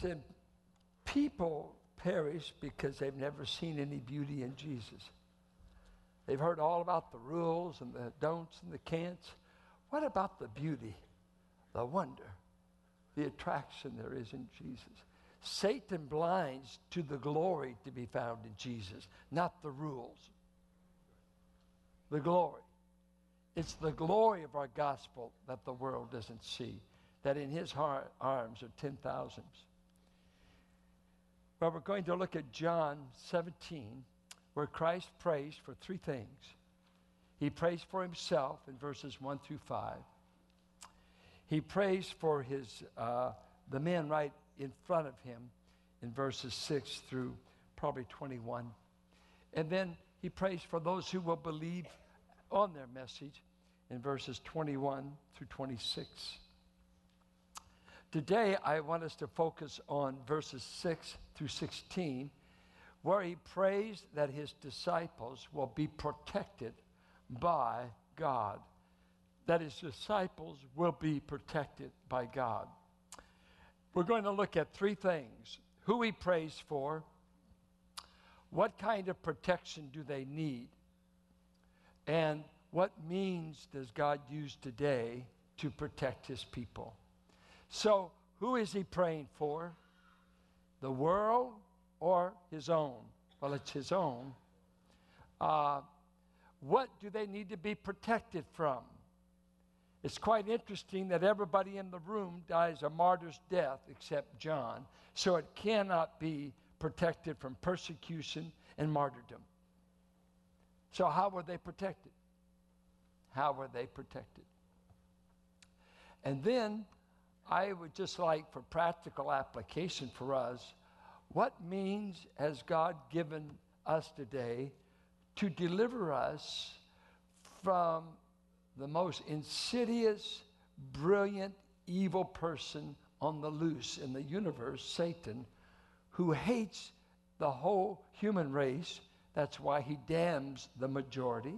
said, people perish because they've never seen any beauty in Jesus. They've heard all about the rules and the don'ts and the can'ts. What about the beauty, the wonder, the attraction there is in Jesus? Satan blinds to the glory to be found in Jesus, not the rules. The glory. It's the glory of our gospel that the world doesn't see, that in his arms are 10,000s. Well, we're going to look at John 17, where Christ prays for three things. He prays for himself in verses 1 through 5. He prays for his the men right in front of him in verses 6 through probably 21. And then he prays for those who will believe on their message in verses 21 through 26. Today, I want us to focus on verses 6 through 16, where he prays that his disciples will be protected by God, that his disciples will be protected by God. We're going to look at three things: who he prays for, what kind of protection do they need, and what means does God use today to protect his people. So, who is he praying for? The world or his own? Well, it's his own. What do they need to be protected from? It's quite interesting that everybody in the room dies a martyr's death except John, so it cannot be protected from persecution and martyrdom. So how were they protected? How were they protected? And then I would just like, for practical application for us, what means has God given us today to deliver us from the most insidious, brilliant, evil person on the loose in the universe, Satan, who hates the whole human race? That's why he damns the majority.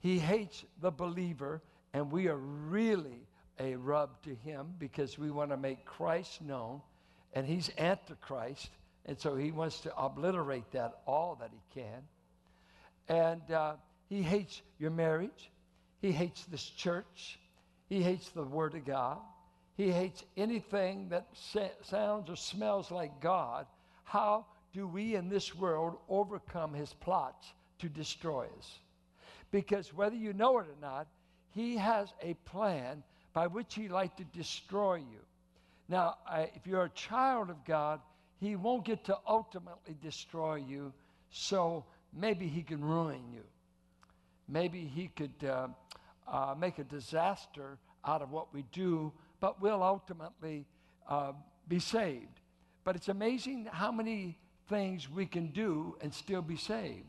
He hates the believer, and we are really a rub to him because we want to make Christ known, and he's Antichrist, and so he wants to obliterate that all that he can. And he hates your marriage. He hates this church. He hates the Word of God. He hates anything that sounds or smells like God. How do we in this world overcome his plots to destroy us? Because whether you know it or not, he has a plan by which he'd like to destroy you. Now, if you're a child of God, he won't get to ultimately destroy you, so maybe he can ruin you. Maybe he could make a disaster out of what we do, but we'll ultimately be saved. But it's amazing how many things we can do and still be saved,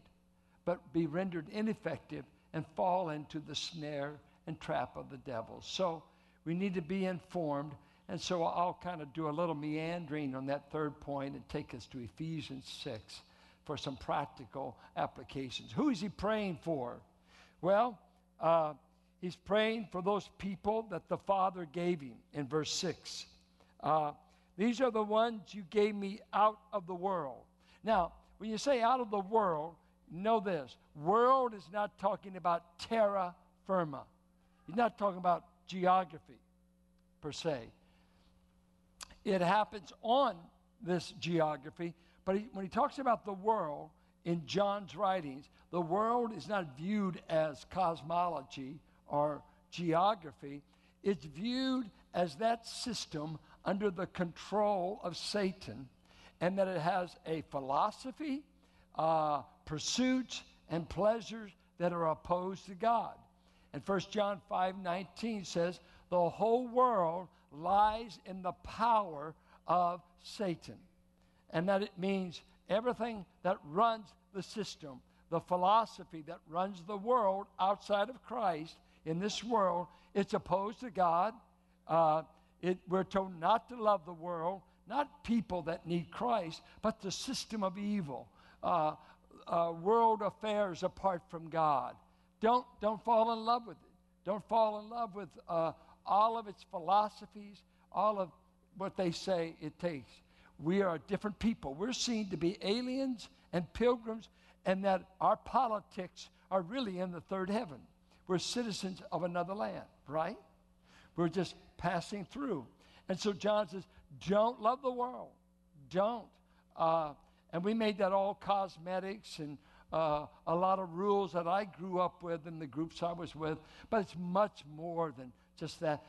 but be rendered ineffective and fall into the snare and trap of the devil. So we need to be informed, and so I'll kind of do a little meandering on that third point and take us to Ephesians 6 for some practical applications. Who is he praying for? Well, he's praying for those people that the Father gave him in verse 6. These are the ones you gave me out of the world. Now, when you say out of the world, know this. World is not talking about terra firma. He's not talking about geography per se. It happens on this geography, but when he talks about the world, in John's writings, the world is not viewed as cosmology or geography. It's viewed as that system under the control of Satan, and that it has a philosophy, pursuits, and pleasures that are opposed to God. And 1 John 5:19 says, the whole world lies in the power of Satan. And that it means everything that runs the system, the philosophy that runs the world outside of Christ in this world, it's opposed to God. We're told not to love the world, not people that need Christ, but the system of evil, world affairs apart from God. Don't fall in love with it. Don't fall in love with all of its philosophies, all of what they say it takes. we are a different people. We're seen to be aliens and pilgrims, and that our politics are really in the third heaven. We're citizens of another land, right? We're just passing through. And so John says, don't love the world. Don't. And we made that all cosmetics and a lot of rules that I grew up with in the groups I was with. But it's much more than just that.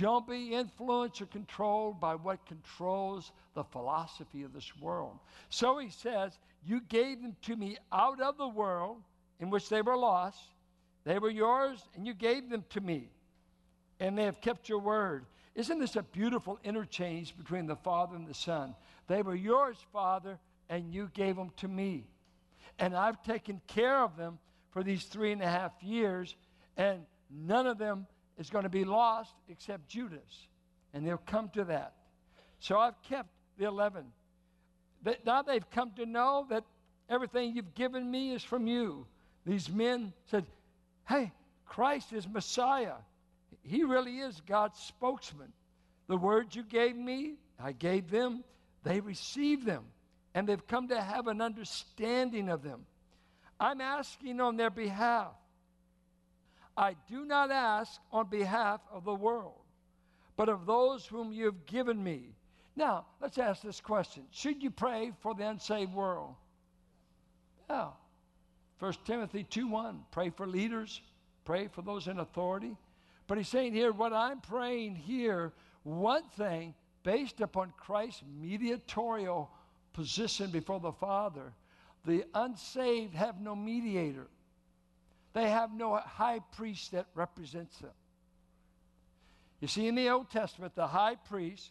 Don't be influenced or controlled by what controls the philosophy of this world. So he says, you gave them to me out of the world in which they were lost. They were yours, and you gave them to me, and they have kept your word. Isn't this a beautiful interchange between the Father and the Son? They were yours, Father, and you gave them to me. And I've taken care of them for these 3.5 years, and none of them is going to be lost except Judas. And they'll come to that. So I've kept the 11. Now they've come to know that everything you've given me is from you. These men said, hey, Christ is Messiah. He really is God's spokesman. The words you gave me, I gave them. They received them, and they've come to have an understanding of them. I'm asking on their behalf. I do not ask on behalf of the world, but of those whom you have given me. Now, let's ask this question. Should you pray for the unsaved world? Yeah. 1 Timothy 2:1, pray for leaders, pray for those in authority. But he's saying here, what I'm praying here, one thing based upon Christ's mediatorial position before the Father, the unsaved have no mediator. They have no high priest that represents them. You see, in the Old Testament, the high priest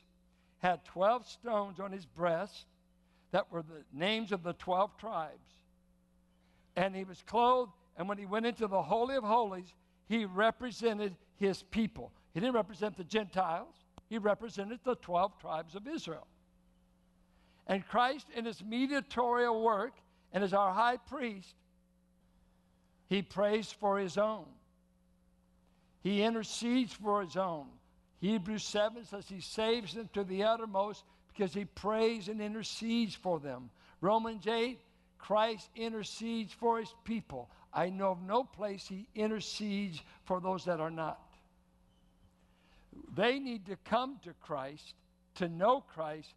had 12 stones on his breast that were the names of the 12 tribes. And he was clothed, and when he went into the Holy of Holies, he represented his people. He didn't represent the Gentiles. He represented the 12 tribes of Israel. And Christ, in his mediatorial work and as our high priest, he prays for his own. He intercedes for his own. Hebrews 7 says he saves them to the uttermost because he prays and intercedes for them. Romans 8, Christ intercedes for his people. I know of no place he intercedes for those that are not. They need to come to Christ, to know Christ,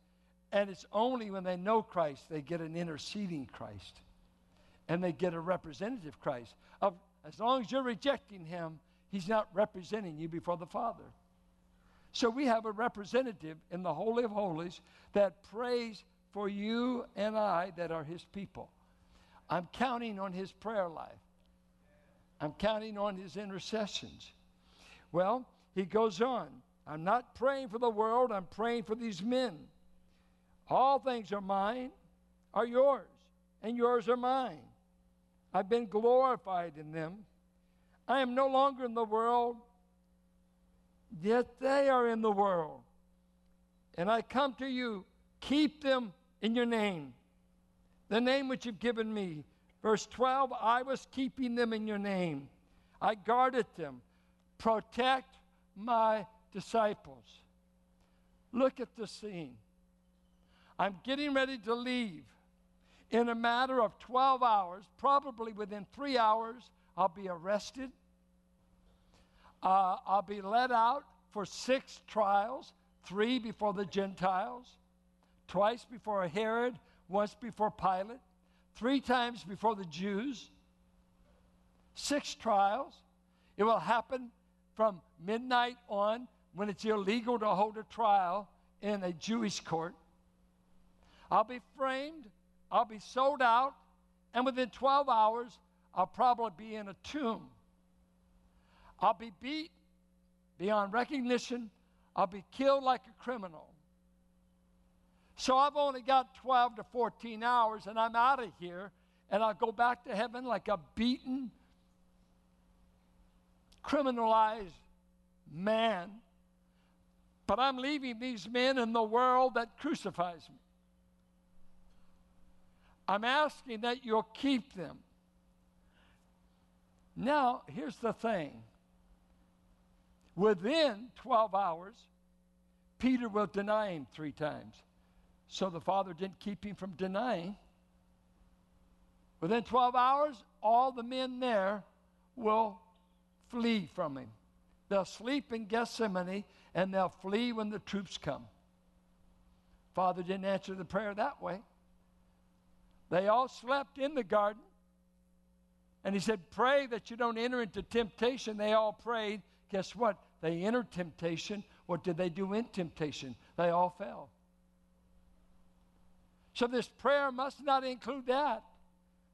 and it's only when they know Christ they get an interceding Christ. And they get a representative Christ. As long as you're rejecting him, he's not representing you before the Father. So we have a representative in the Holy of Holies that prays for you and I that are his people. I'm counting on his prayer life. I'm counting on his intercessions. Well, he goes on. I'm not praying for the world. I'm praying for these men. All things are mine, are yours, and yours are mine. I've been glorified in them. I am no longer in the world, yet they are in the world. And I come to you, keep them in your name, the name which you've given me. Verse 12, I was keeping them in your name. I guarded them. Protect my disciples. Look at the scene. I'm getting ready to leave. In a matter of 12 hours, probably within 3 hours, I'll be arrested. I'll be let out for 6 trials, 3 before the Gentiles, twice before Herod, once before Pilate, 3 times before the Jews, 6 trials. It will happen from midnight on when it's illegal to hold a trial in a Jewish court. I'll be framed. I'll be sold out, and within 12 hours, I'll probably be in a tomb. I'll be beat beyond recognition. I'll be killed like a criminal. So I've only got 12 to 14 hours, and I'm out of here, and I'll go back to heaven like a beaten, criminalized man. But I'm leaving these men in the world that crucifies me. I'm asking that you'll keep them. Now, here's the thing. Within 12 hours, Peter will deny him 3 times. So the father didn't keep him from denying. Within 12 hours, all the men there will flee from him. They'll sleep in Gethsemane, and they'll flee when the troops come. Father didn't answer the prayer that way. They all slept in the garden. And he said, pray that you don't enter into temptation. They all prayed. Guess what? They entered temptation. What did they do in temptation? They all fell. So this prayer must not include that.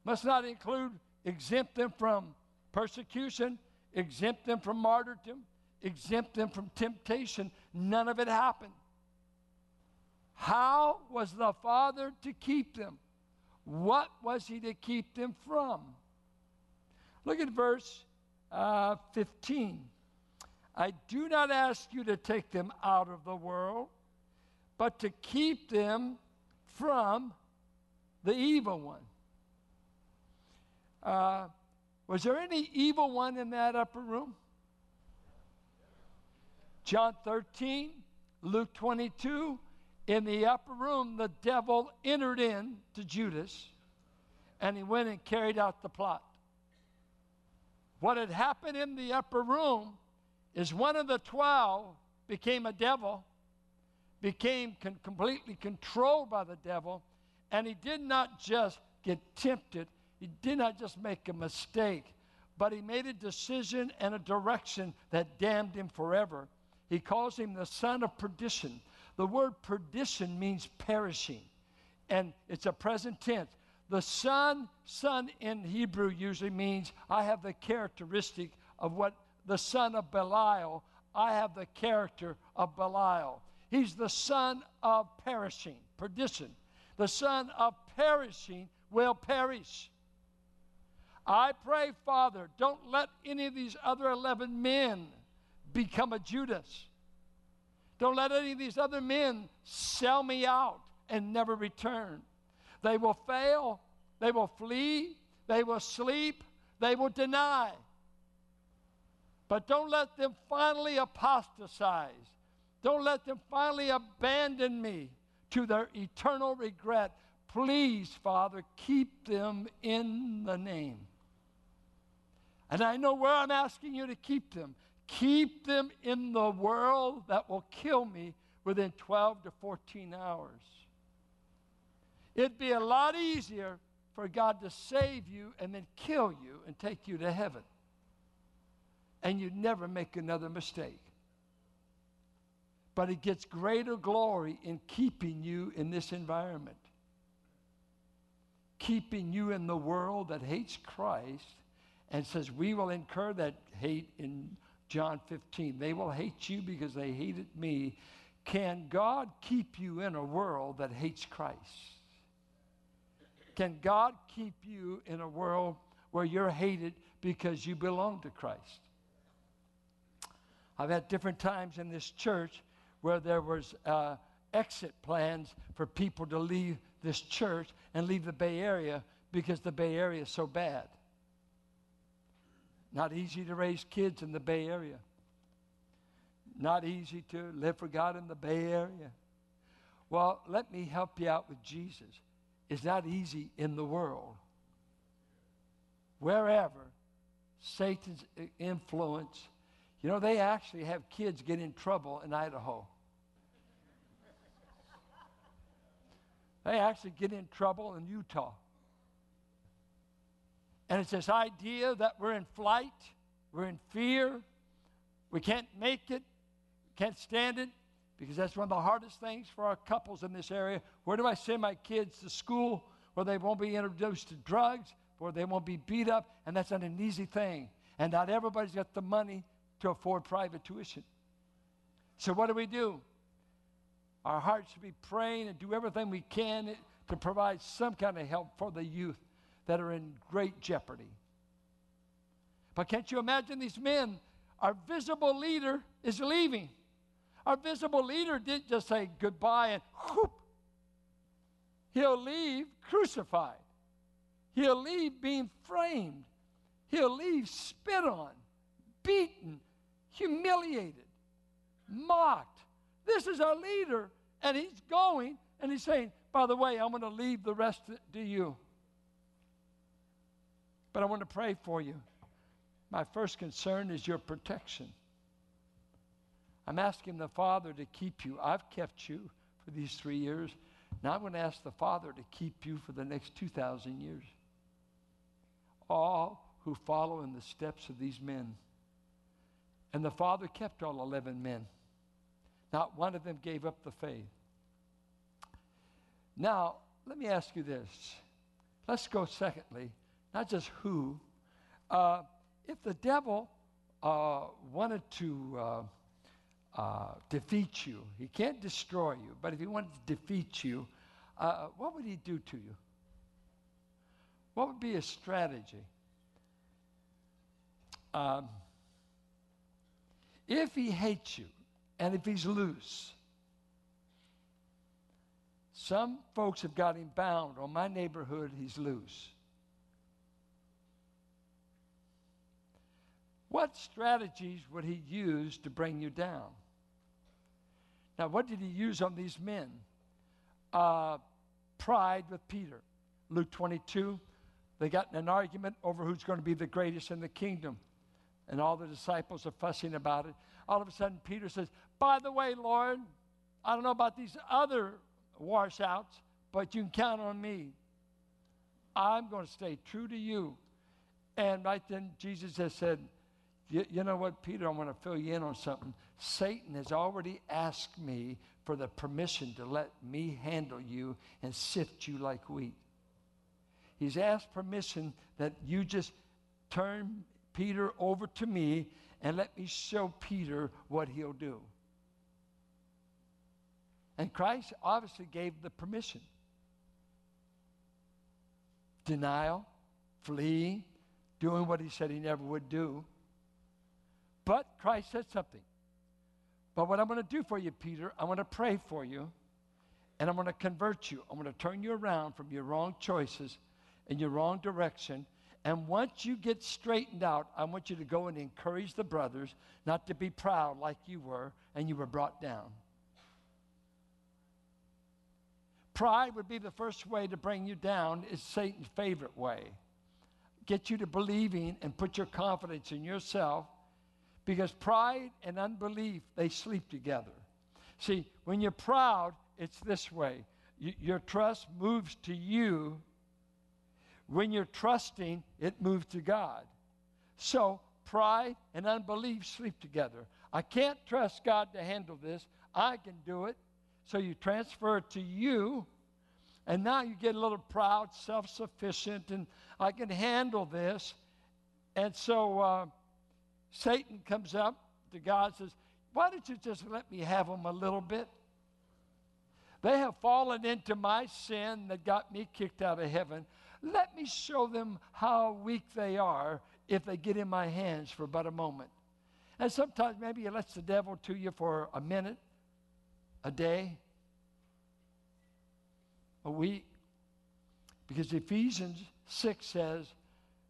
Must not include exempt them from persecution, exempt them from martyrdom, exempt them from temptation. None of it happened. How was the Father to keep them? What was he to keep them from? Look at verse 15. I do not ask you to take them out of the world, but to keep them from the evil one. Was there any evil one in that upper room? John 13, Luke 22, in the upper room, the devil entered in to Judas, and he went and carried out the plot. What had happened in the upper room is one of the 12 became a devil, became completely controlled by the devil, and he did not just get tempted. He did not just make a mistake, but he made a decision and a direction that damned him forever. He calls him the son of perdition. The word perdition means perishing, and it's a present tense. The son in Hebrew usually means I have the characteristic of what the son of Belial, I have the character of Belial. He's the son of perishing, perdition. The son of perishing will perish. I pray, Father, don't let any of these other 11 men become a Judas. Don't let any of these other men sell me out and never return. They will fail, they will flee, they will sleep, they will deny. But don't let them finally apostatize. Don't let them finally abandon me to their eternal regret. Please, Father, keep them in the name. And I know where I'm asking you to keep them. Keep them in the world that will kill me within 12 to 14 hours. It'd be a lot easier for God to save you and then kill you and take you to heaven. And you'd never make another mistake. But it gets greater glory in keeping you in this environment. Keeping you in the world that hates Christ and says we will incur that hate in John 15. They will hate you because they hated me. Can God keep you in a world that hates Christ? Can God keep you in a world where you're hated because you belong to Christ? I've had different times in this church where there was exit plans for people to leave this church and leave the Bay Area because the Bay Area is so bad. Not easy to raise kids in the Bay Area. Not easy to live for God in the Bay Area. Well, let me help you out with Jesus. It's not easy in the world. Wherever Satan's influence, you know, they actually have kids get in trouble in Idaho. They actually get in trouble in Utah. And it's this idea that we're in flight, we're in fear, we can't make it, can't stand it. Because that's one of the hardest things for our couples in this area. Where do I send my kids to school where they won't be introduced to drugs, where they won't be beat up? And that's not an easy thing. And not everybody's got the money to afford private tuition. So what do? Our hearts should be praying and do everything we can to provide some kind of help for the youth that are in great jeopardy. But can't you imagine these men? Our visible leader is leaving. Our visible leader didn't just say goodbye and whoop. He'll leave crucified. He'll leave being framed. He'll leave spit on, beaten, humiliated, mocked. This is our leader, and he's going, And he's saying, by the way, I'm going to leave the rest to you. But I want to pray for you. My first concern is your protection. I'm asking the Father to keep you. I've kept you for these 3 years. Now I'm going to ask the Father to keep you for the next 2,000 years. All who follow in the steps of these men. And the Father kept all 11 men. Not one of them gave up the faith. Now, let me ask you this. Let's go secondly, not just who. If the devil wanted to defeat you, he can't destroy you, but if he wanted to defeat you, what would he do to you? What would be his strategy? If he hates you, and if he's loose, some folks have got him bound. On my neighborhood, he's loose. What strategies would he use to bring you down? Now, what did he use on these men? Pride with Peter. Luke 22, they got in an argument over who's going to be the greatest in the kingdom. And all the disciples are fussing about it. All of a sudden, Peter says, by the way, Lord, I don't know about these other washouts, but you can count on me. I'm going to stay true to you. And right then, Jesus has said, you know what, Peter, I want to fill you in on something. Satan has already asked me for the permission to let me handle you and sift you like wheat. He's asked permission that you just turn Peter over to me and let me show Peter what he'll do. And Christ obviously gave the permission. Denial, fleeing, doing what he said he never would do. But Christ said something. But what I'm going to do for you, Peter, I'm going to pray for you, and I'm going to convert you. I'm going to turn you around from your wrong choices and your wrong direction. And once you get straightened out, I want you to go and encourage the brothers not to be proud like you were, and you were brought down. Pride would be the first way to bring you down. It's Satan's favorite way. Get you to believing and put your confidence in yourself, because pride and unbelief, they sleep together. See, when you're proud, it's this way. Your trust moves to you. When you're trusting, it moves to God. So pride and unbelief sleep together. I can't trust God to handle this. I can do it. So you transfer it to you, and now you get a little proud, self-sufficient, and I can handle this. And so Satan comes up to God and says, why don't you just let me have them a little bit? They have fallen into my sin that got me kicked out of heaven. Let me show them how weak they are if they get in my hands for but a moment. And sometimes maybe it lets the devil to you for a minute, a day, a week, because Ephesians 6 says,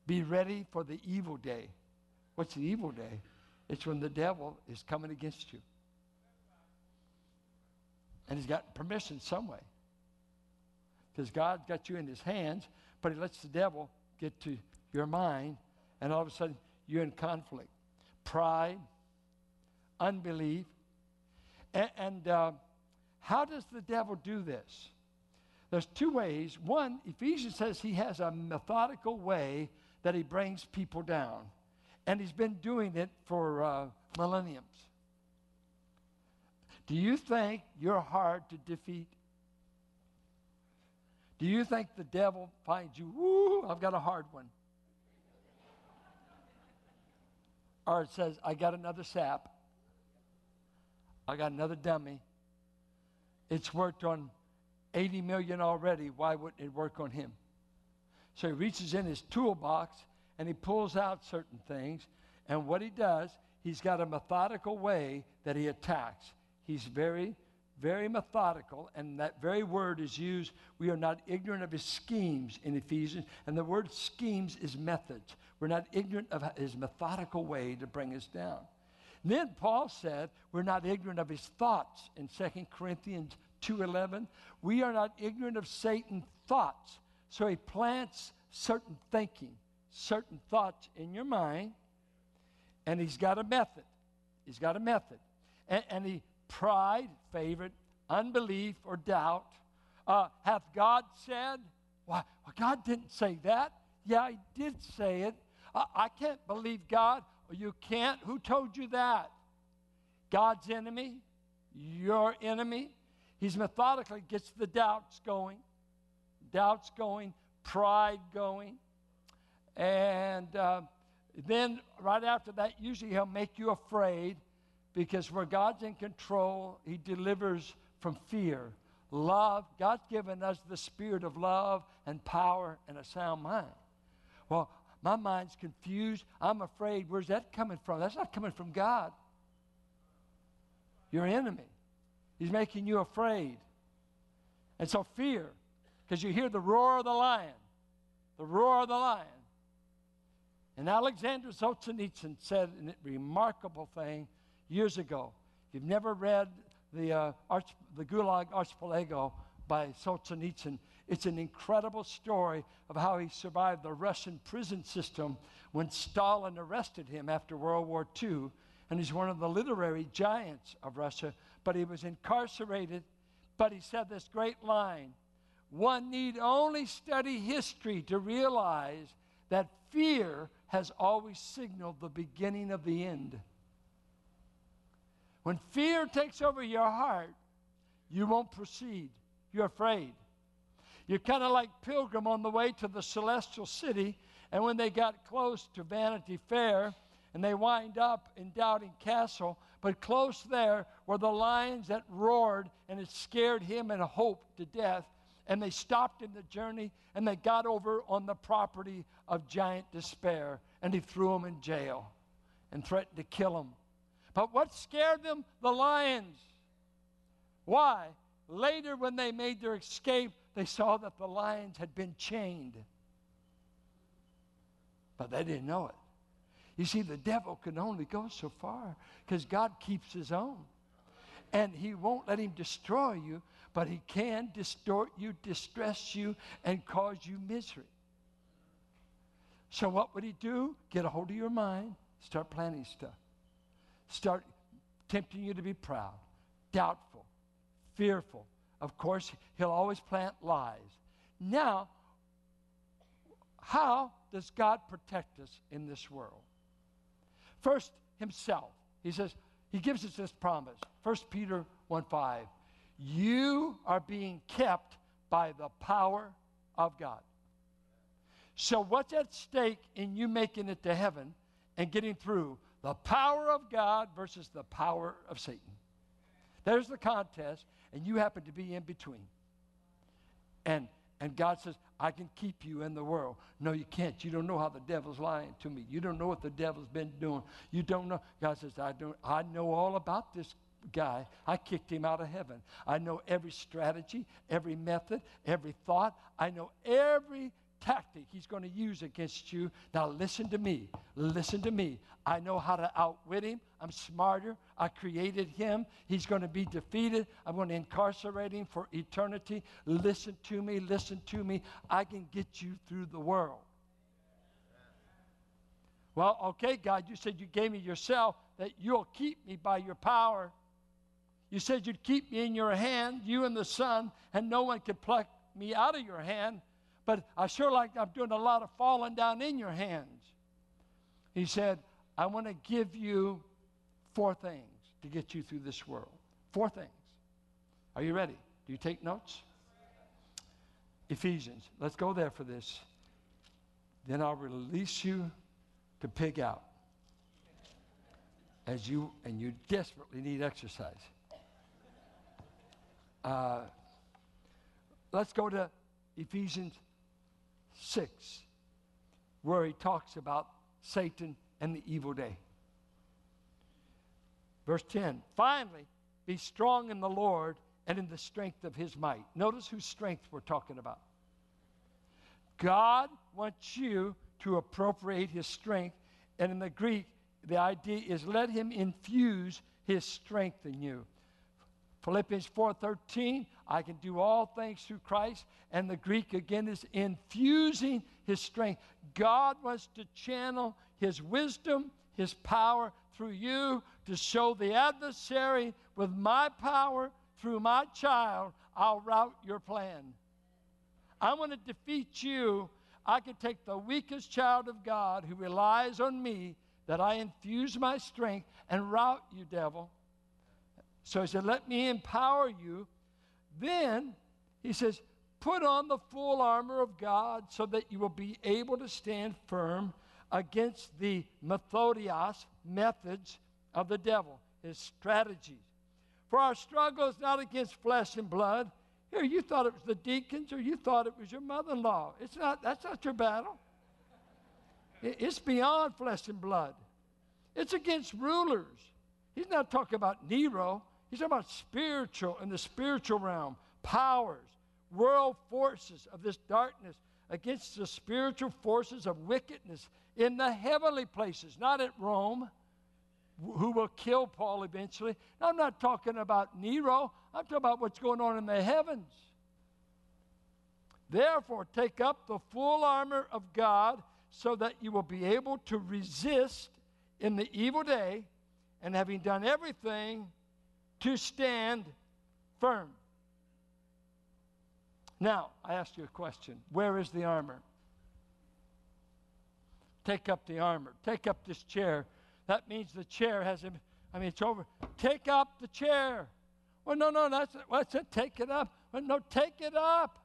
be ready for the evil day. What's the evil day? It's when the devil is coming against you. And he's got permission some way, because God's got you in his hands, but he lets the devil get to your mind, and all of a sudden you're in conflict. Pride, unbelief. And how does the devil do this? There's two ways. One, Ephesians says he has a methodical way that he brings people down. And he's been doing it for millenniums. Do you think you're hard to defeat? Do you think the devil finds you, woo, I've got a hard one? Or it says, I got another sap. I got another dummy. It's worked on 80 million already. Why wouldn't it work on him? So he reaches in his toolbox and he pulls out certain things. And what he does, he's got a methodical way that he attacks. He's very, very methodical. And that very word is used. We are not ignorant of his schemes in Ephesians. And the word schemes is methods. We're not ignorant of his methodical way to bring us down. Then Paul said, we're not ignorant of his thoughts in 2 Corinthians 2:11, we are not ignorant of Satan's thoughts. So he plants certain thinking, certain thoughts in your mind, and he's got a method. He's got a method. And he, pride, favorite, unbelief, or doubt. Hath God said? Why? Well, God didn't say that. Yeah, he did say it. I can't believe God. You can't. Who told you that? God's enemy, your enemy. He's methodically gets the doubts going, pride going. And then right after that, usually he'll make you afraid, because where God's in control, he delivers from fear. Love, God's given us the spirit of love and power and a sound mind. Well, my mind's confused. I'm afraid. Where's that coming from? That's not coming from God. Your enemy. He's making you afraid. And so fear, because you hear the roar of the lion, the roar of the lion. And Alexander Solzhenitsyn said a remarkable thing years ago. If you've never read the Gulag Archipelago by Solzhenitsyn, it's an incredible story of how he survived the Russian prison system when Stalin arrested him after World War II. And he's one of the literary giants of Russia, but he was incarcerated. But he said this great line, "One need only study history to realize that fear has always signaled the beginning of the end." When fear takes over your heart, you won't proceed. You're afraid. You're kind of like Pilgrim on the way to the celestial city, and when they got close to Vanity Fair, and they wind up in Doubting Castle, but close there were the lions that roared, and it scared him and Hope to death. And they stopped in the journey, and they got over on the property of Giant Despair, and he threw him in jail and threatened to kill him. But what scared them? The lions. Why? Later, when they made their escape, they saw that the lions had been chained. But they didn't know it. You see, the devil can only go so far, because God keeps his own. And he won't let him destroy you, but he can distort you, distress you, and cause you misery. So what would he do? Get a hold of your mind, start planning stuff. Start tempting you to be proud, doubtful, fearful. Of course, he'll always plant lies. Now, how does God protect us in this world? First, himself. He says, he gives us this promise. 1 Peter 1:5. You are being kept by the power of God. So what's at stake in you making it to heaven and getting through? The power of God versus the power of Satan. There's the contest, and you happen to be in between. And God says, I can keep you in the world. No, you can't. You don't know how the devil's lying to me. You don't know what the devil's been doing. You don't know. God says, I know all about this guy. I kicked him out of heaven. I know every strategy, every method, every thought. I know every tactic he's going to use against you. Now listen to me. Listen to me. I know how to outwit him. I'm smarter. I created him. He's going to be defeated. I'm going to incarcerate him for eternity. Listen to me. Listen to me. I can get you through the world. Well, okay, God, you said you gave me yourself, that you'll keep me by your power. You said you'd keep me in your hand, you and the Son, and no one could pluck me out of your hand. But I sure like I'm doing a lot of falling down in your hands. He said, I want to give you 4 things to get you through this world. 4 things. Are you ready? Do you take notes? Ephesians. Let's go there for this. Then I'll release you to pig out. And you desperately need exercise. Let's go to Ephesians 6, where he talks about Satan and the evil day. Verse 10, finally, be strong in the Lord and in the strength of his might. Notice whose strength we're talking about. God wants you to appropriate his strength, and in the Greek, the idea is let him infuse his strength in you. Philippians 4:13, I can do all things through Christ. And the Greek, again, is infusing his strength. God wants to channel his wisdom, his power through you to show the adversary, with my power through my child, I'll rout your plan. I want to defeat you. I can take the weakest child of God who relies on me, that I infuse my strength and rout you, devil. So he said, let me empower you. Then he says, put on the full armor of God so that you will be able to stand firm against the methodios, methods of the devil, his strategies. For our struggle is not against flesh and blood. Here, you thought it was the deacons, or you thought it was your mother-in-law. It's not. That's not your battle. It's beyond flesh and blood. It's against rulers. He's not talking about Nero. He's talking about spiritual, in the spiritual realm, powers, world forces of this darkness, against the spiritual forces of wickedness in the heavenly places, not at Rome, who will kill Paul eventually. Now, I'm not talking about Nero. I'm talking about what's going on in the heavens. Therefore, take up the full armor of God so that you will be able to resist in the evil day, and having done everything, to stand firm. Now, I ask you a question. Where is the armor? Take up the armor. Take up this chair. That means the chair has him. I mean, it's over. Take up the chair. Well, no, that's it. Well, take it up. Well, no, take it up.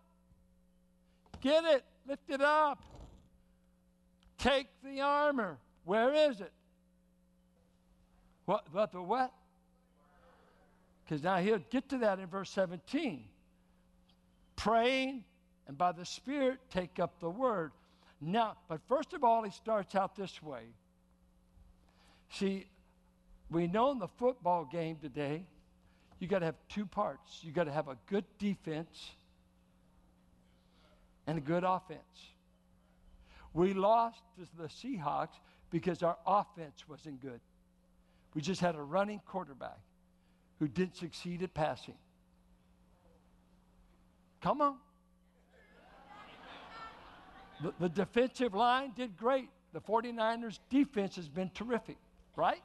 Get it. Lift it up. Take the armor. Where is it? What the what? Because now he'll get to that in verse 17. Praying, and by the Spirit, take up the word. Now, but first of all, he starts out this way. See, we know in the football game today, you got to have two parts. You got to have a good defense and a good offense. We lost to the Seahawks because our offense wasn't good. We just had a running quarterback who didn't succeed at passing. Come on. The defensive line did great. The 49ers' defense has been terrific, right?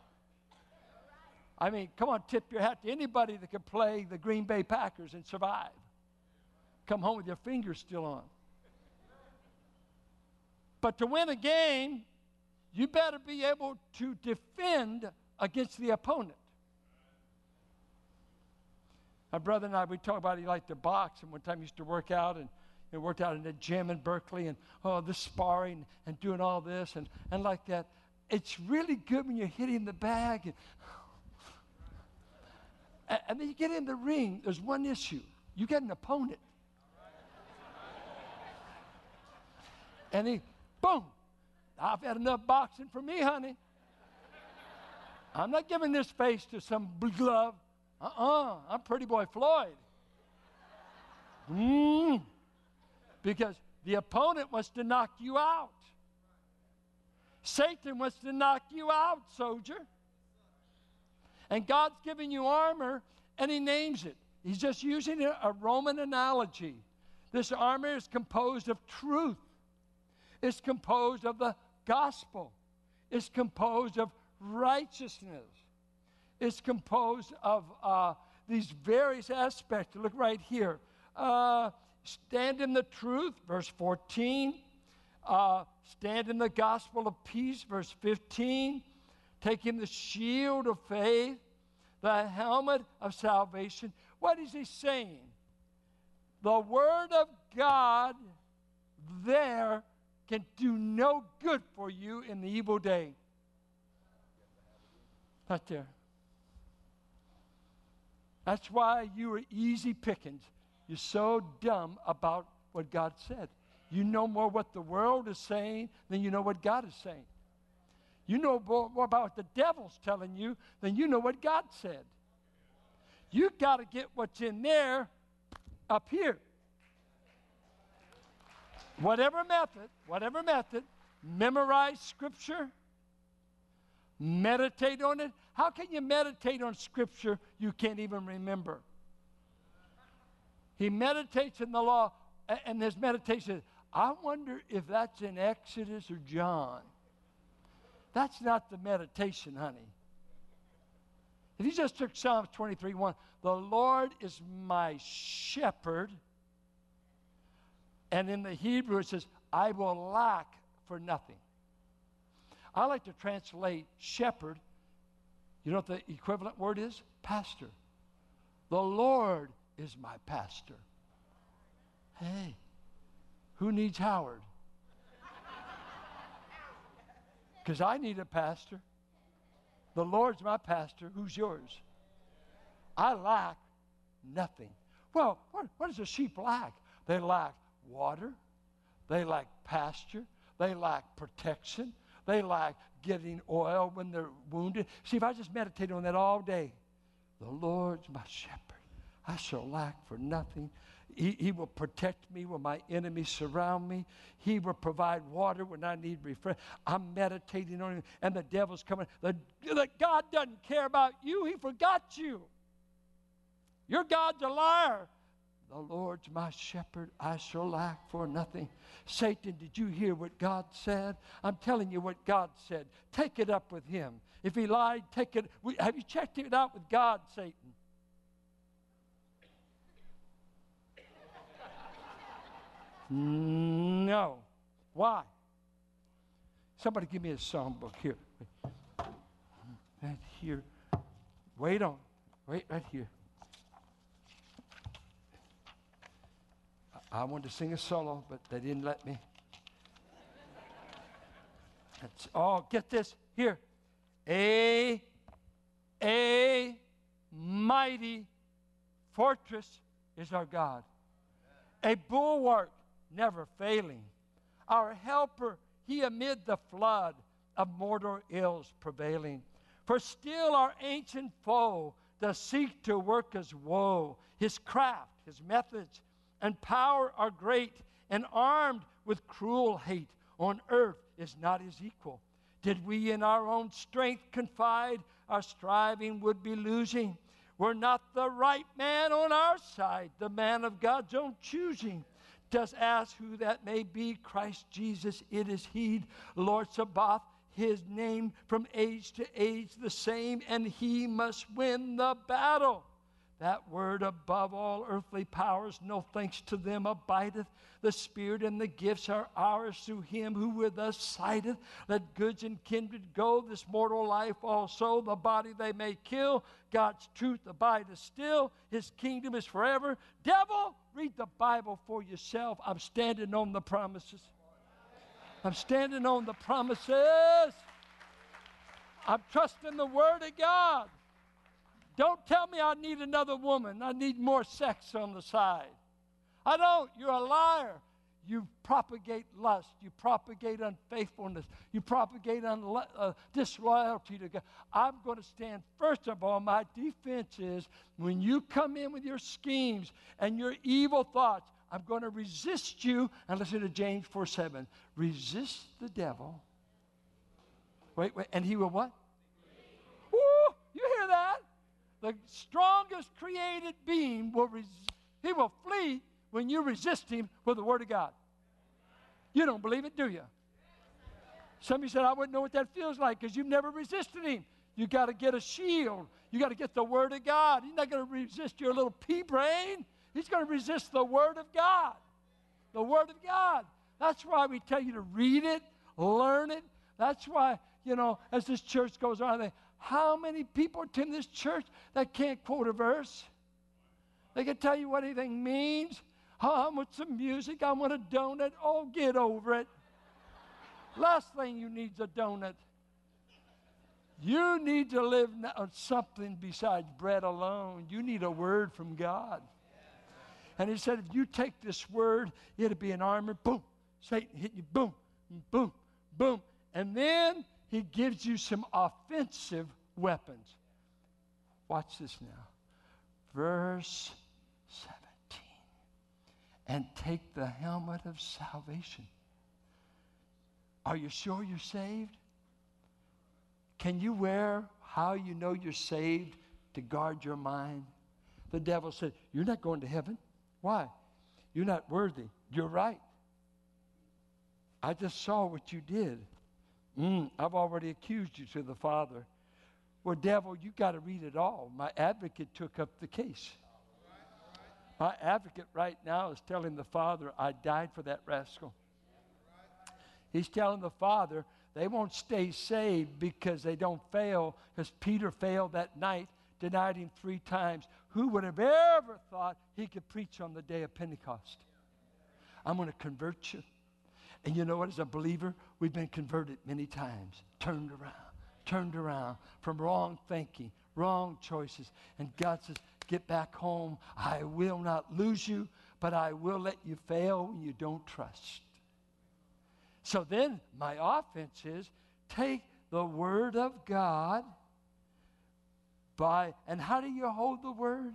I mean, come on, tip your hat to anybody that can play the Green Bay Packers and survive. Come home with your fingers still on. But to win a game, you better be able to defend against the opponent. My brother and I, we talk about he liked to box, and one time he used to work out, and worked out in a gym in Berkeley, and oh, this sparring and doing all this and like that. It's really good when you're hitting the bag. And then you get in the ring, there's one issue. You get an opponent. And he, boom, I've had enough boxing for me, honey. I'm not giving this face to some glove. I'm Pretty Boy Floyd. Because the opponent wants to knock you out. Satan wants to knock you out, soldier. And God's giving you armor, and he names it. He's just using a Roman analogy. This armor is composed of truth. It's composed of the gospel. It's composed of righteousness. It's composed of these various aspects. Look right here. Stand in the truth, verse 14. Stand in the gospel of peace, verse 15. Taking the shield of faith, the helmet of salvation. What is he saying? The word of God there can do no good for you in the evil day. Not there. That's why you are easy pickings. You're so dumb about what God said. You know more what the world is saying than you know what God is saying. You know more about what the devil's telling you than you know what God said. You got to get what's in there up here. Whatever method, memorize Scripture, meditate on it. How can you meditate on Scripture you can't even remember? He meditates in the law, and his meditation, I wonder if that's in Exodus or John. That's not the meditation, honey. If you just took Psalms 23:1, the Lord is my shepherd. And in the Hebrew, it says, I will lack for nothing. I like to translate shepherd. You know what the equivalent word is? Pastor. The Lord is my pastor. Hey, who needs Howard? Because I need a pastor. The Lord's my pastor. Who's yours? I lack nothing. Well, what does a sheep lack? They lack water. They lack pasture. They lack protection. They lack getting oil when they're wounded. See, if I just meditated on that all day, the Lord's my shepherd. I shall lack for nothing. He will protect me when my enemies surround me. He will provide water when I need refresh. I'm meditating on him, and the devil's coming. God doesn't care about you. He forgot you. Your God's a liar. The Lord's my shepherd. I shall lack for nothing. Satan, did you hear what God said? I'm telling you what God said. Take it up with him. If he lied, take it. Have you checked it out with God, Satan? No. Why? Somebody give me a songbook here. Right here. Wait on. Wait right here. I wanted to sing a solo, but they didn't let me. That's, oh, get this. Here. A mighty fortress is our God. A bulwark never failing. Our helper, he amid the flood of mortal ills prevailing. For still our ancient foe does seek to work his woe. His craft, his methods, and power are great, and armed with cruel hate on earth is not his equal. Did we in our own strength confide, our striving would be losing. We're not the right man on our side, the man of God's own choosing. Does ask who that may be, Christ Jesus, it is he, Lord Sabaoth, his name from age to age the same, and he must win the battle. That word above all earthly powers, no thanks to them abideth. The Spirit and the gifts are ours through him who with us sideth. Let goods and kindred go, this mortal life also. The body they may kill, God's truth abideth still. His kingdom is forever. Devil, read the Bible for yourself. I'm standing on the promises. I'm standing on the promises. I'm trusting the Word of God. Don't tell me I need another woman. I need more sex on the side. I don't. You're a liar. You propagate lust. You propagate unfaithfulness. You propagate disloyalty to God. I'm going to stand. First of all, my defense is when you come in with your schemes and your evil thoughts, I'm going to resist you. And listen to James 4:7. Resist the devil. Wait. And he will what? Ooh, you hear that? The strongest created being will flee when you resist him with the Word of God. You don't believe it, do you? Somebody said, I wouldn't know what that feels like because you've never resisted him. You got to get a shield. You got to get the Word of God. He's not going to resist your little pea brain. He's going to resist the Word of God. The Word of God. That's why we tell you to read it, learn it. That's why, you know, as this church goes on, how many people attend this church that can't quote a verse? They can tell you what anything means. Oh, I want some music. I want a donut. Oh, get over it. Last thing you need is a donut. You need to live on something besides bread alone. You need a word from God. And he said, if you take this word, it'll be an armor. Boom. Satan hit you. Boom, boom, boom. And then he gives you some offensive weapons. Watch this now. Verse 17. And take the helmet of salvation. Are you sure you're saved? Can you wear how you know you're saved to guard your mind? The devil said, you're not going to heaven. Why? You're not worthy. You're right. I just saw what you did. I've already accused you to the Father. Well, devil, you got to read it all. My advocate took up the case. My advocate right now is telling the Father, I died for that rascal. He's telling the Father, they won't stay saved because they don't fail, because Peter failed that night, denied him 3 times. Who would have ever thought he could preach on the day of Pentecost? I'm going to convert you. And you know what? As a believer, we've been converted many times, turned around from wrong thinking, wrong choices. And God says, get back home. I will not lose you, but I will let you fail when you don't trust. So then my offense is take the word of God by, and how do you hold the word?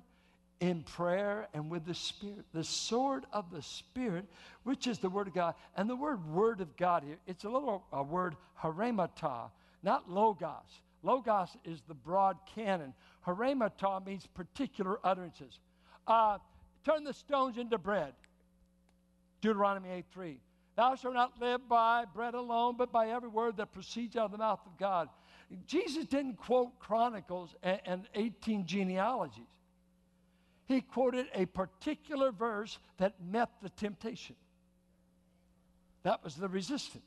In prayer and with the Spirit. The sword of the Spirit, which is the word of God. And the word of God here, it's a little a word heremata, not logos. Logos is the broad canon. Heremata means particular utterances. Turn the stones into bread. Deuteronomy 8:3. Thou shalt not live by bread alone, but by every word that proceeds out of the mouth of God. Jesus didn't quote Chronicles and 18 genealogies. He quoted a particular verse that met the temptation. That was the resistance.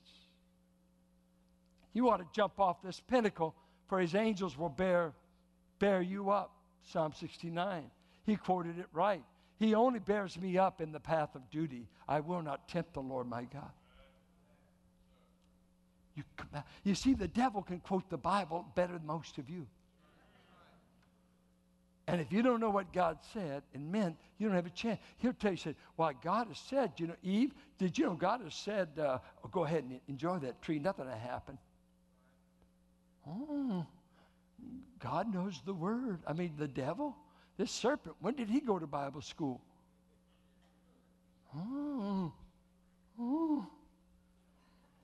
You ought to jump off this pinnacle, for his angels will bear you up. Psalm 69. He quoted it right. He only bears me up in the path of duty. I will not tempt the Lord my God. You see, the devil can quote the Bible better than most of you. And if you don't know what God said and meant, you don't have a chance. He'll tell you, well, God has said, you know, Eve, did you know God has said, oh, go ahead and enjoy that tree. Nothing will happen. Oh, God knows the word. I mean, the devil. This serpent, when did he go to Bible school?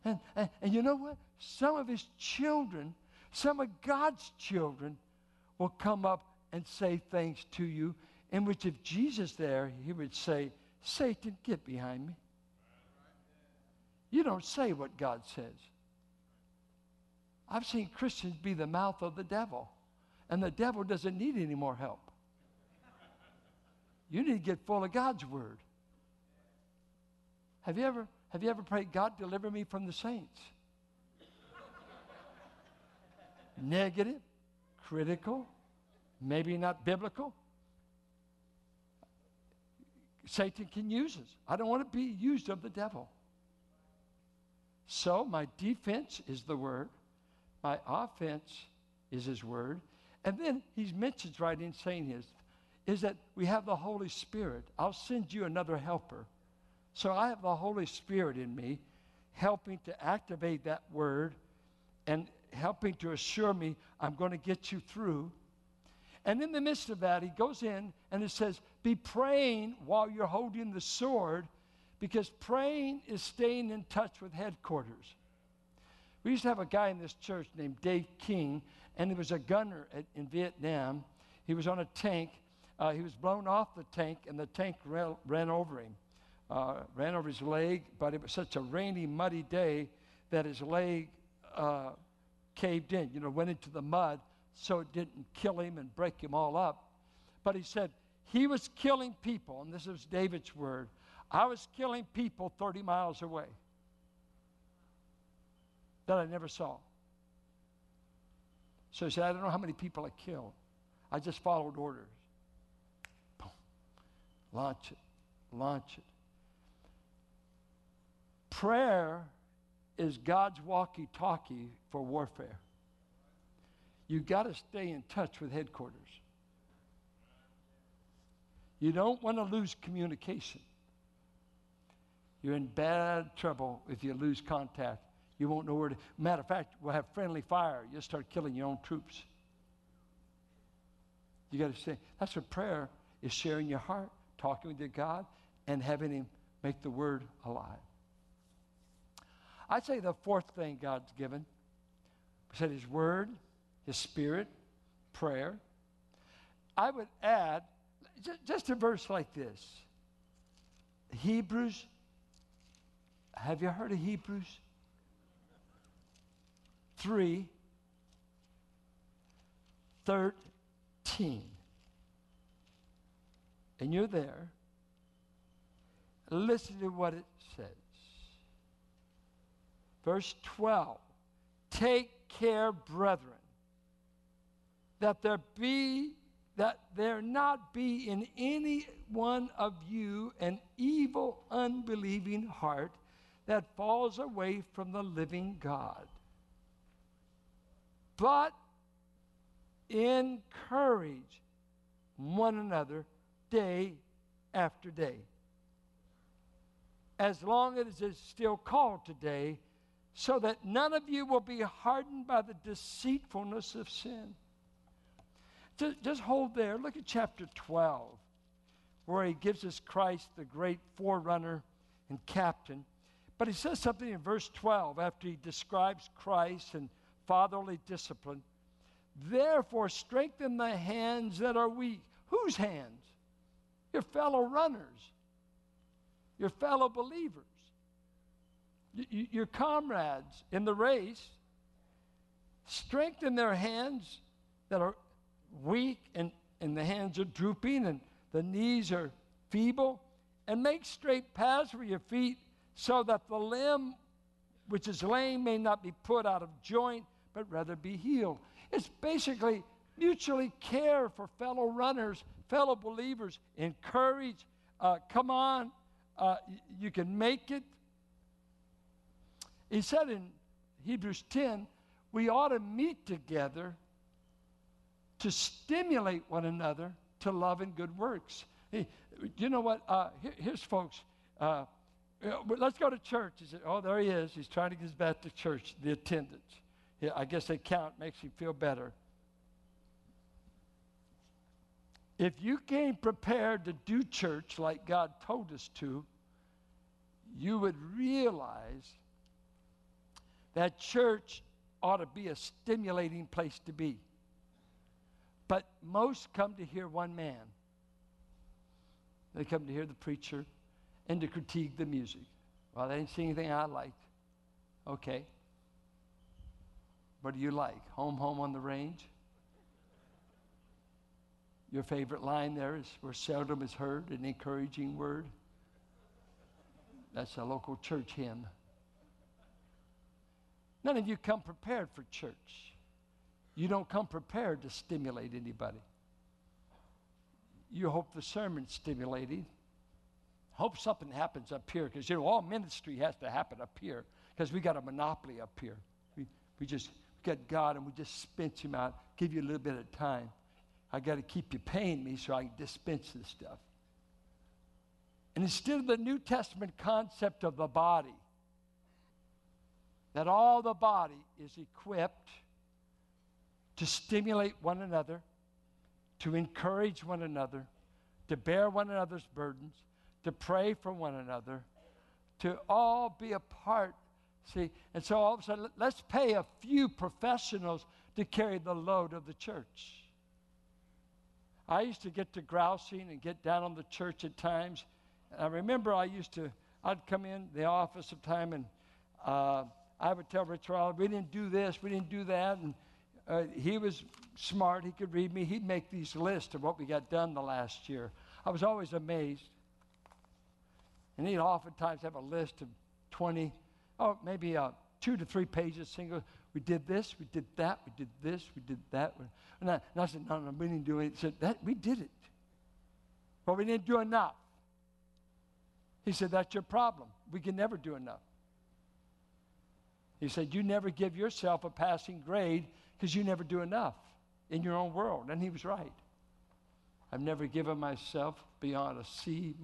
And you know what? Some of his children, some of God's children will come up and say things to you in which if Jesus there, he would say, Satan, get behind me. You don't say what God says. I've seen Christians be the mouth of the devil, and the devil doesn't need any more help. You need to get full of God's word. Have you ever prayed, God, deliver me from the saints? Negative, critical, maybe not biblical. Satan can use us. I don't want to be used of the devil. So my defense is the word. My offense is his word. And then he mentions right in saying his is that we have the Holy Spirit. I'll send you another helper. So I have the Holy Spirit in me, helping to activate that word and helping to assure me I'm going to get you through. And in the midst of that, he goes in and it says, be praying while you're holding the sword, because praying is staying in touch with headquarters. We used to have a guy in this church named Dave King, and he was a gunner in Vietnam. He was on a tank. He was blown off the tank, and the tank ran over him, ran over his leg. But it was such a rainy, muddy day that his leg caved in, you know, went into the mud, so it didn't kill him and break him all up. But he said, he was killing people, and this is David's word, I was killing people 30 miles away that I never saw. So he said, I don't know how many people I killed. I just followed orders. Launch it. Launch it. Prayer is God's walkie-talkie for warfare. You've got to stay in touch with headquarters. You don't want to lose communication. You're in bad trouble if you lose contact. You won't know where to. Matter of fact, we'll have friendly fire. You'll start killing your own troops. You got to stay. That's what prayer is, sharing your heart, talking with your God, and having him make the word alive. I'd say the fourth thing God's given. We said his word, his spirit, prayer. I would add just a verse like this. Hebrews. Have you heard of Hebrews? 3:13. And you're there. Listen to what it says. Verse 12. Take care, brethren, that there not be in any one of you an evil, unbelieving heart that falls away from the living God. But encourage one another day after day, as long as it is still called today, so that none of you will be hardened by the deceitfulness of sin. Just hold there. Look at chapter 12, where he gives us Christ, the great forerunner and captain. But he says something in verse 12 after he describes Christ and fatherly discipline. Therefore, strengthen the hands that are weak. Whose hands? Your fellow runners, your fellow believers, your comrades in the race. Strengthen their hands that are weak, and the hands are drooping and the knees are feeble, and make straight paths for your feet, so that the limb which is lame may not be put out of joint, but rather be healed. It's basically mutually care for fellow runners, fellow believers. Encourage, come on, you can make it. He said in Hebrews 10, we ought to meet together to stimulate one another to love and good works. Hey, you know what? Here's folks. Let's go to church. He said, oh, there he is. He's trying to get us back to church, the attendance. Yeah, I guess they count. Makes you feel better. If you came prepared to do church like God told us to, you would realize that church ought to be a stimulating place to be. But most come to hear one man. They come to hear the preacher and to critique the music. Well, they didn't sing anything I liked. Okay. What do you like? Home, Home on the Range? Your favorite line there is, where seldom is heard an encouraging word. That's a local church hymn. None of you come prepared for church. You don't come prepared to stimulate anybody. You hope the sermon's stimulating. Hope something happens up here, because you know all ministry has to happen up here, because we got a monopoly up here. We just got God, and we just dispense him out, give you a little bit of time. I got to keep you paying me so I can dispense this stuff. And instead of the New Testament concept of the body, that all the body is equipped to stimulate one another, to encourage one another, to bear one another's burdens, to pray for one another, to all be a part, see? And so all of a sudden, let's pay a few professionals to carry the load of the church. I used to get to grousing and get down on the church at times. I remember I'd come in the office of time, and I would tell Rich Riley, we didn't do this, we didn't do that, and he was smart, he could read me, he'd make these lists of what we got done the last year. I was always amazed. And he'd oftentimes have a list of 20, oh, maybe 2 to 3 pages, single. We did this, we did that, we did this, we did that. And I said, no, we didn't do it. He said, that, we did it. But we didn't do enough. He said, that's your problem. We can never do enough. He said, you never give yourself a passing grade because you never do enough in your own world. And he was right. I've never given myself beyond a C-.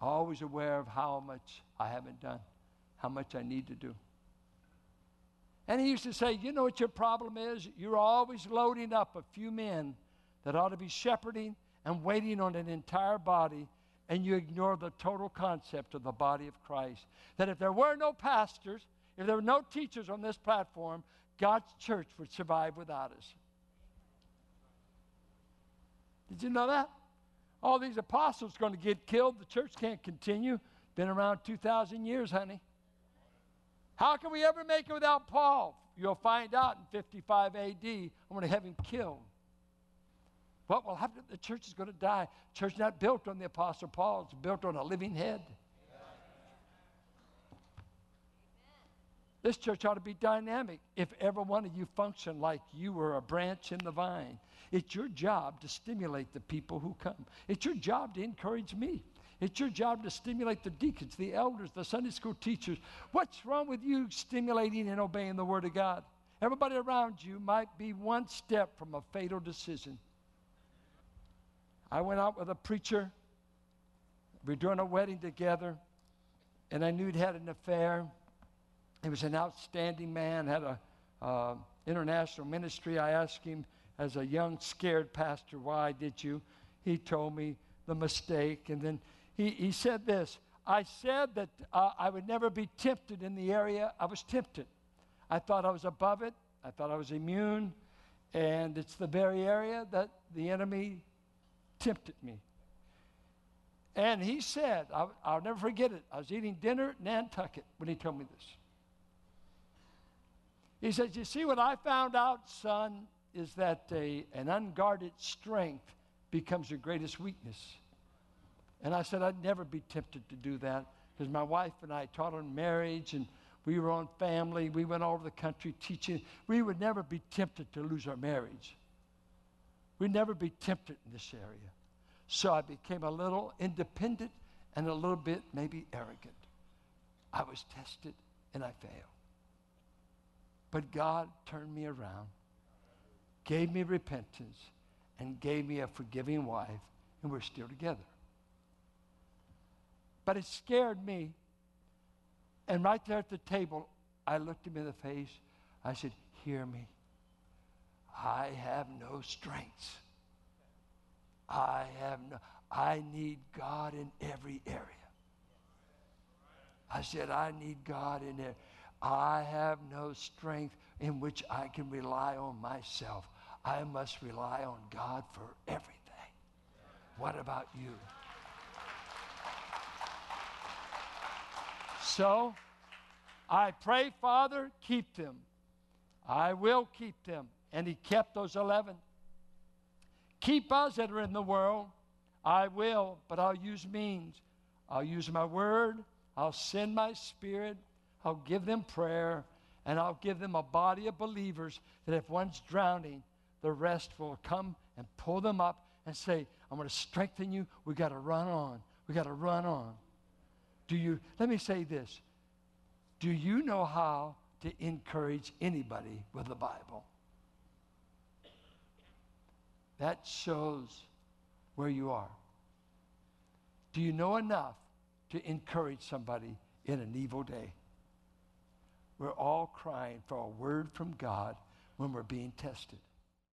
Always aware of how much I haven't done, how much I need to do. And he used to say, you know what your problem is? You're always loading up a few men that ought to be shepherding and waiting on an entire body, and you ignore the total concept of the body of Christ. That if there were no pastors, if there were no teachers on this platform, God's church would survive without us. Did you know that? all these apostles are going to get killed. The church can't continue. Been around 2,000 years, honey. How can we ever make it without Paul? You'll find out in 55 A.D. I'm going to have him killed. What will happen? The church is going to die. Church not built on the Apostle Paul. It's built on a living head. This church ought to be dynamic. If every one of you function like you were a branch in the vine, it's your job to stimulate the people who come. It's your job to encourage me. It's your job to stimulate the deacons, the elders, the Sunday school teachers. What's wrong with you stimulating and obeying the Word of God? Everybody around you might be one step from a fatal decision. I went out with a preacher. We were doing a wedding together, and I knew he'd had an affair. He was an outstanding man, had an international ministry. I asked him, as a young, scared pastor, why did you? He told me the mistake. And then he said this. I said that I would never be tempted in the area I was tempted. I thought I was above it. I thought I was immune. And it's the very area that the enemy tempted me. And he said, I'll never forget it. I was eating dinner at Nantucket when he told me this. He says, you see, what I found out, son, is that an unguarded strength becomes your greatest weakness. And I said, I'd never be tempted to do that because my wife and I taught on marriage and we were on family. We went all over the country teaching. We would never be tempted to lose our marriage. We'd never be tempted in this area. So I became a little independent and a little bit maybe arrogant. I was tested and I failed. But God turned me around, gave me repentance, and gave me a forgiving wife, and we're still together. But it scared me. And right there at the table, I looked him in the face. I said, hear me. I have no strengths. I need God in every area. I said, I need God in every area. I have no strength in which I can rely on myself. I must rely on God for everything. What about you? So I pray, Father, keep them. I will keep them. And he kept those 11. Keep us that are in the world. I will, but I'll use means. I'll use my word. I'll send my spirit. I'll give them prayer, and I'll give them a body of believers that if one's drowning, the rest will come and pull them up and say, I'm going to strengthen you. We've got to run on. We've got to run on. Let me say this. Do you know how to encourage anybody with the Bible? That shows where you are. Do you know enough to encourage somebody in an evil day? We're all crying for a word from God when we're being tested.